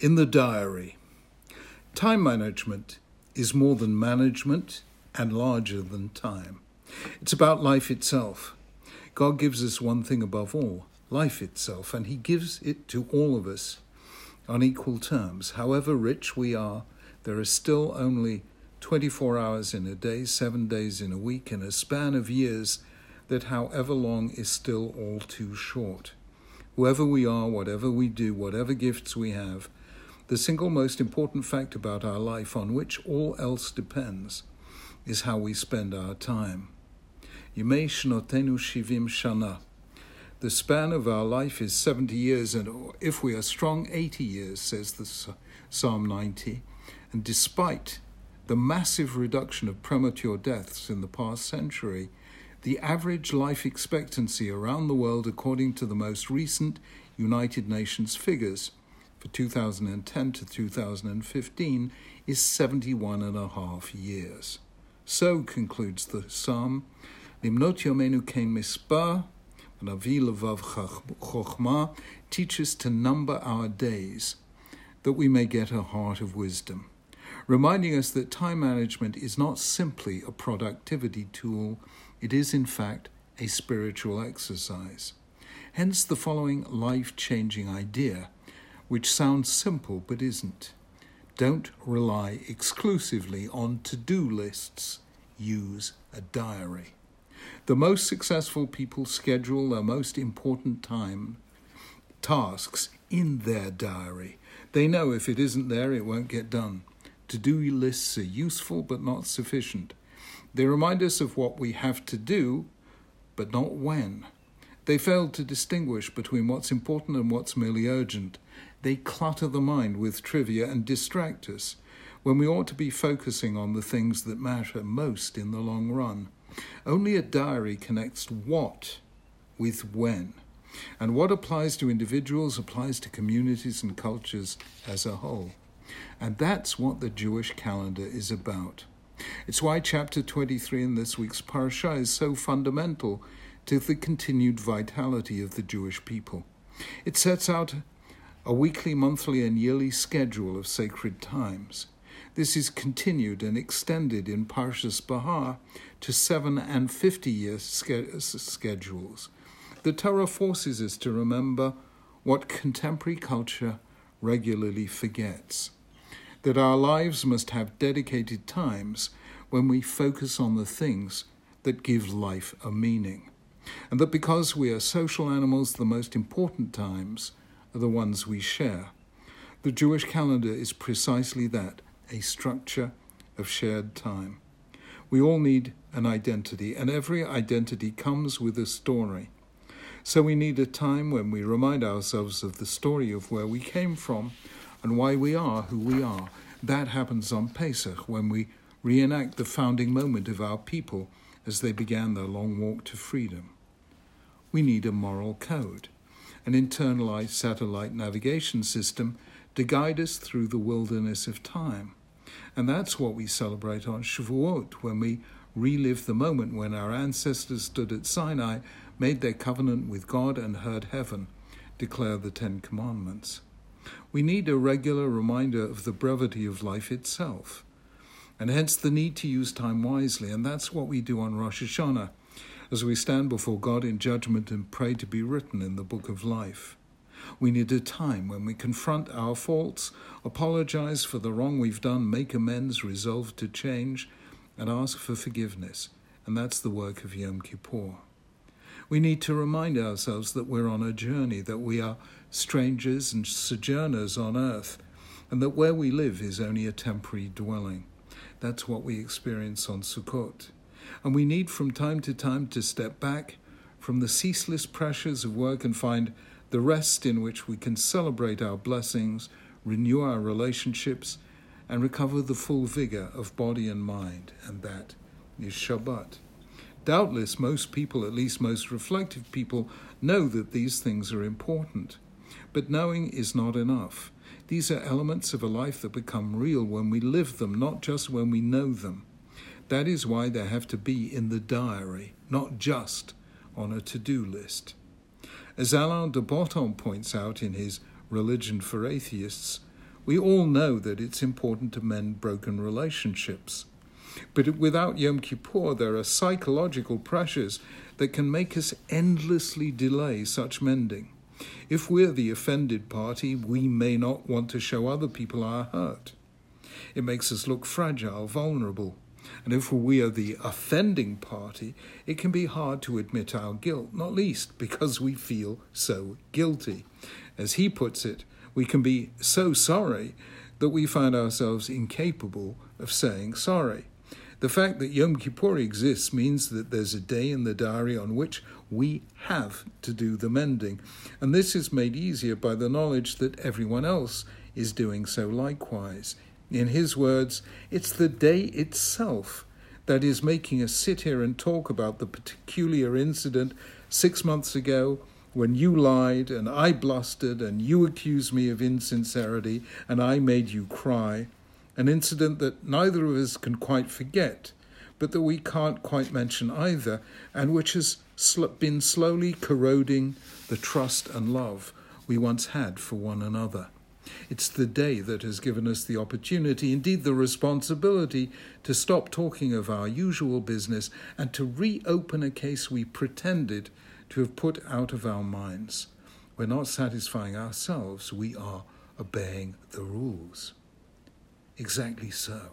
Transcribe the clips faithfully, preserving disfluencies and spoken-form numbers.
In the diary, time management is more than management and larger than time. It's about life itself. God gives us one thing above all, life itself, and he gives it to all of us on equal terms. However rich we are, there are still only twenty-four hours in a day, seven days in a week, and a span of years that however long is still all too short. Whoever we are, whatever we do, whatever gifts we have, the single most important fact about our life on which all else depends is how we spend our time. Yimei shnotenu shivim shana. The span of our life is seventy years, and if we are strong, eighty years, says the Psalm ninety. And despite the massive reduction of premature deaths in the past century, the average life expectancy around the world, according to the most recent United Nations figures for two thousand ten to two thousand fifteen, is seventy-one and a half years. So concludes the psalm, Limnot Yomenu Ken Mispar, Navi Levav Chochma, teach us to number our days, that we may get a heart of wisdom, reminding us that time management is not simply a productivity tool, it is in fact a spiritual exercise. Hence the following life-changing idea, which sounds simple but isn't. Don't rely exclusively on to-do lists. Use a diary. The most successful people schedule their most important time tasks in their diary. They know if it isn't there, it won't get done. To-do lists are useful but not sufficient. They remind us of what we have to do, but not when. They fail to distinguish between what's important and what's merely urgent. They clutter the mind with trivia and distract us, when we ought to be focusing on the things that matter most in the long run. Only a diary connects what with when. And what applies to individuals applies to communities and cultures as a whole. And that's what the Jewish calendar is about. It's why chapter twenty-three in this week's parasha is so fundamental to the continued vitality of the Jewish people. It sets out a weekly, monthly, and yearly schedule of sacred times. This is continued and extended in Parshas Bahar to seven and fifty-year schedules. The Torah forces us to remember what contemporary culture regularly forgets, that our lives must have dedicated times when we focus on the things that give life a meaning, and that because we are social animals, the most important times are the ones we share. The Jewish calendar is precisely that, a structure of shared time. We all need an identity, and every identity comes with a story. So we need a time when we remind ourselves of the story of where we came from, and why we are who we are. That happens on Pesach, when we reenact the founding moment of our people as they began their long walk to freedom. We need a moral code, an internalized satellite navigation system to guide us through the wilderness of time. And that's what we celebrate on Shavuot, when we relive the moment when our ancestors stood at Sinai, made their covenant with God, and heard heaven declare the Ten Commandments. We need a regular reminder of the brevity of life itself, and hence the need to use time wisely, and that's what we do on Rosh Hashanah, as we stand before God in judgment and pray to be written in the book of life. We need a time when we confront our faults, apologize for the wrong we've done, make amends, resolve to change, and ask for forgiveness, and that's the work of Yom Kippur. We need to remind ourselves that we're on a journey, that we are strangers and sojourners on earth, and that where we live is only a temporary dwelling. That's what we experience on Sukkot. And we need from time to time to step back from the ceaseless pressures of work and find the rest in which we can celebrate our blessings, renew our relationships, and recover the full vigor of body and mind. And that is Shabbat. Doubtless most people, at least most reflective people, know that these things are important. But knowing is not enough. These are elements of a life that become real when we live them, not just when we know them. That is why they have to be in the diary, not just on a to-do list. As Alain de Botton points out in his Religion for Atheists, We all know that it's important to mend broken relationships. But without Yom Kippur, there are psychological pressures that can make us endlessly delay such mending. If we're the offended party, we may not want to show other people our hurt. It makes us look fragile, vulnerable. And if we are the offending party, it can be hard to admit our guilt, not least because we feel so guilty. As he puts it, we can be so sorry that we find ourselves incapable of saying sorry. The fact that Yom Kippur exists means that there's a day in the diary on which we have to do the mending, and this is made easier by the knowledge that everyone else is doing so likewise. In his words, it's the day itself that is making us sit here and talk about the peculiar incident six months ago when you lied and I blustered and you accused me of insincerity and I made you cry. An incident that neither of us can quite forget, but that we can't quite mention either, and which has sl- been slowly corroding the trust and love we once had for one another. It's the day that has given us the opportunity, indeed the responsibility, to stop talking of our usual business and to reopen a case we pretended to have put out of our minds. We're not satisfying ourselves, we are obeying the rules. Exactly so.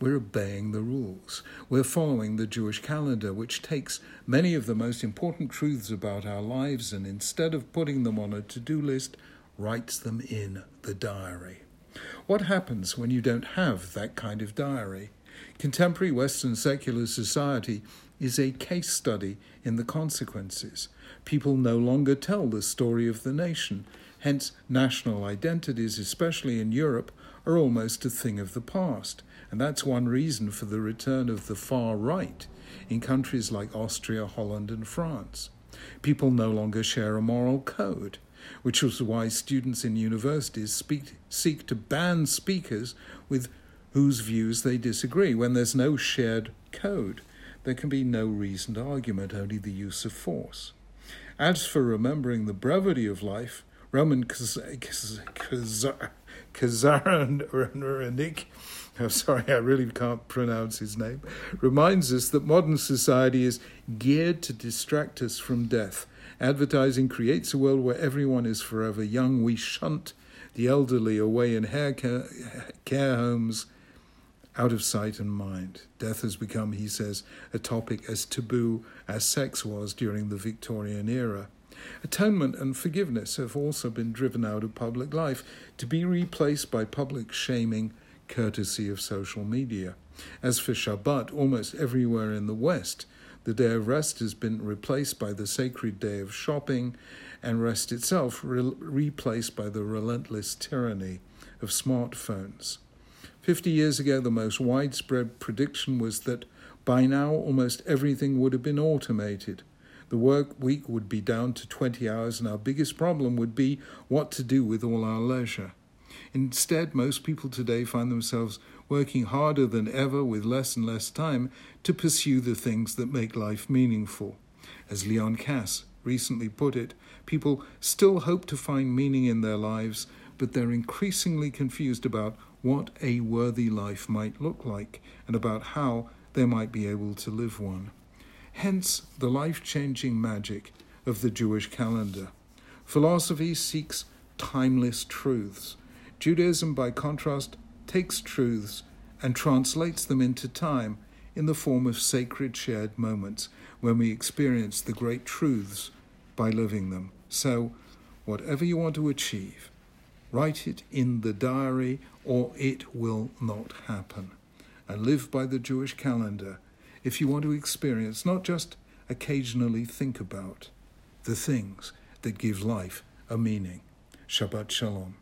We're obeying the rules. We're following the Jewish calendar, which takes many of the most important truths about our lives and, instead of putting them on a to-do list, writes them in the diary. What happens when you don't have that kind of diary? Contemporary Western secular society is a case study in the consequences. People no longer tell the story of the nation. Hence, national identities, especially in Europe, are almost a thing of the past, and that's one reason for the return of the far right in countries like Austria, Holland, and France. People no longer share a moral code, which is why students in universities speak, seek to ban speakers with whose views they disagree. When there's no shared code, there can be no reasoned argument, only the use of force. As for remembering the brevity of life, Roman Kazarnik, I'm sorry, I really can't pronounce his name, reminds us that modern society is geared to distract us from death. Advertising creates a world where everyone is forever young. We shunt the elderly away in hair care, care homes, out of sight and mind. Death has become, he says, a topic as taboo as sex was during the Victorian era. Atonement and forgiveness have also been driven out of public life to be replaced by public shaming, courtesy of social media. As for Shabbat, almost everywhere in the West, the day of rest has been replaced by the sacred day of shopping, and rest itself re- replaced by the relentless tyranny of smartphones. Fifty years ago, the most widespread prediction was that by now almost everything would have been automated. The work week would be down to twenty hours, and our biggest problem would be what to do with all our leisure. Instead, most people today find themselves working harder than ever with less and less time to pursue the things that make life meaningful. As Leon Kass recently put it, people still hope to find meaning in their lives, but they're increasingly confused about what a worthy life might look like and about how they might be able to live one. Hence the life-changing magic of the Jewish calendar. Philosophy seeks timeless truths. Judaism, by contrast, takes truths and translates them into time in the form of sacred shared moments when we experience the great truths by living them. So, whatever you want to achieve, write it in the diary or it will not happen. And live by the Jewish calendar if you want to experience, not just occasionally think about, the things that give life a meaning. Shabbat Shalom.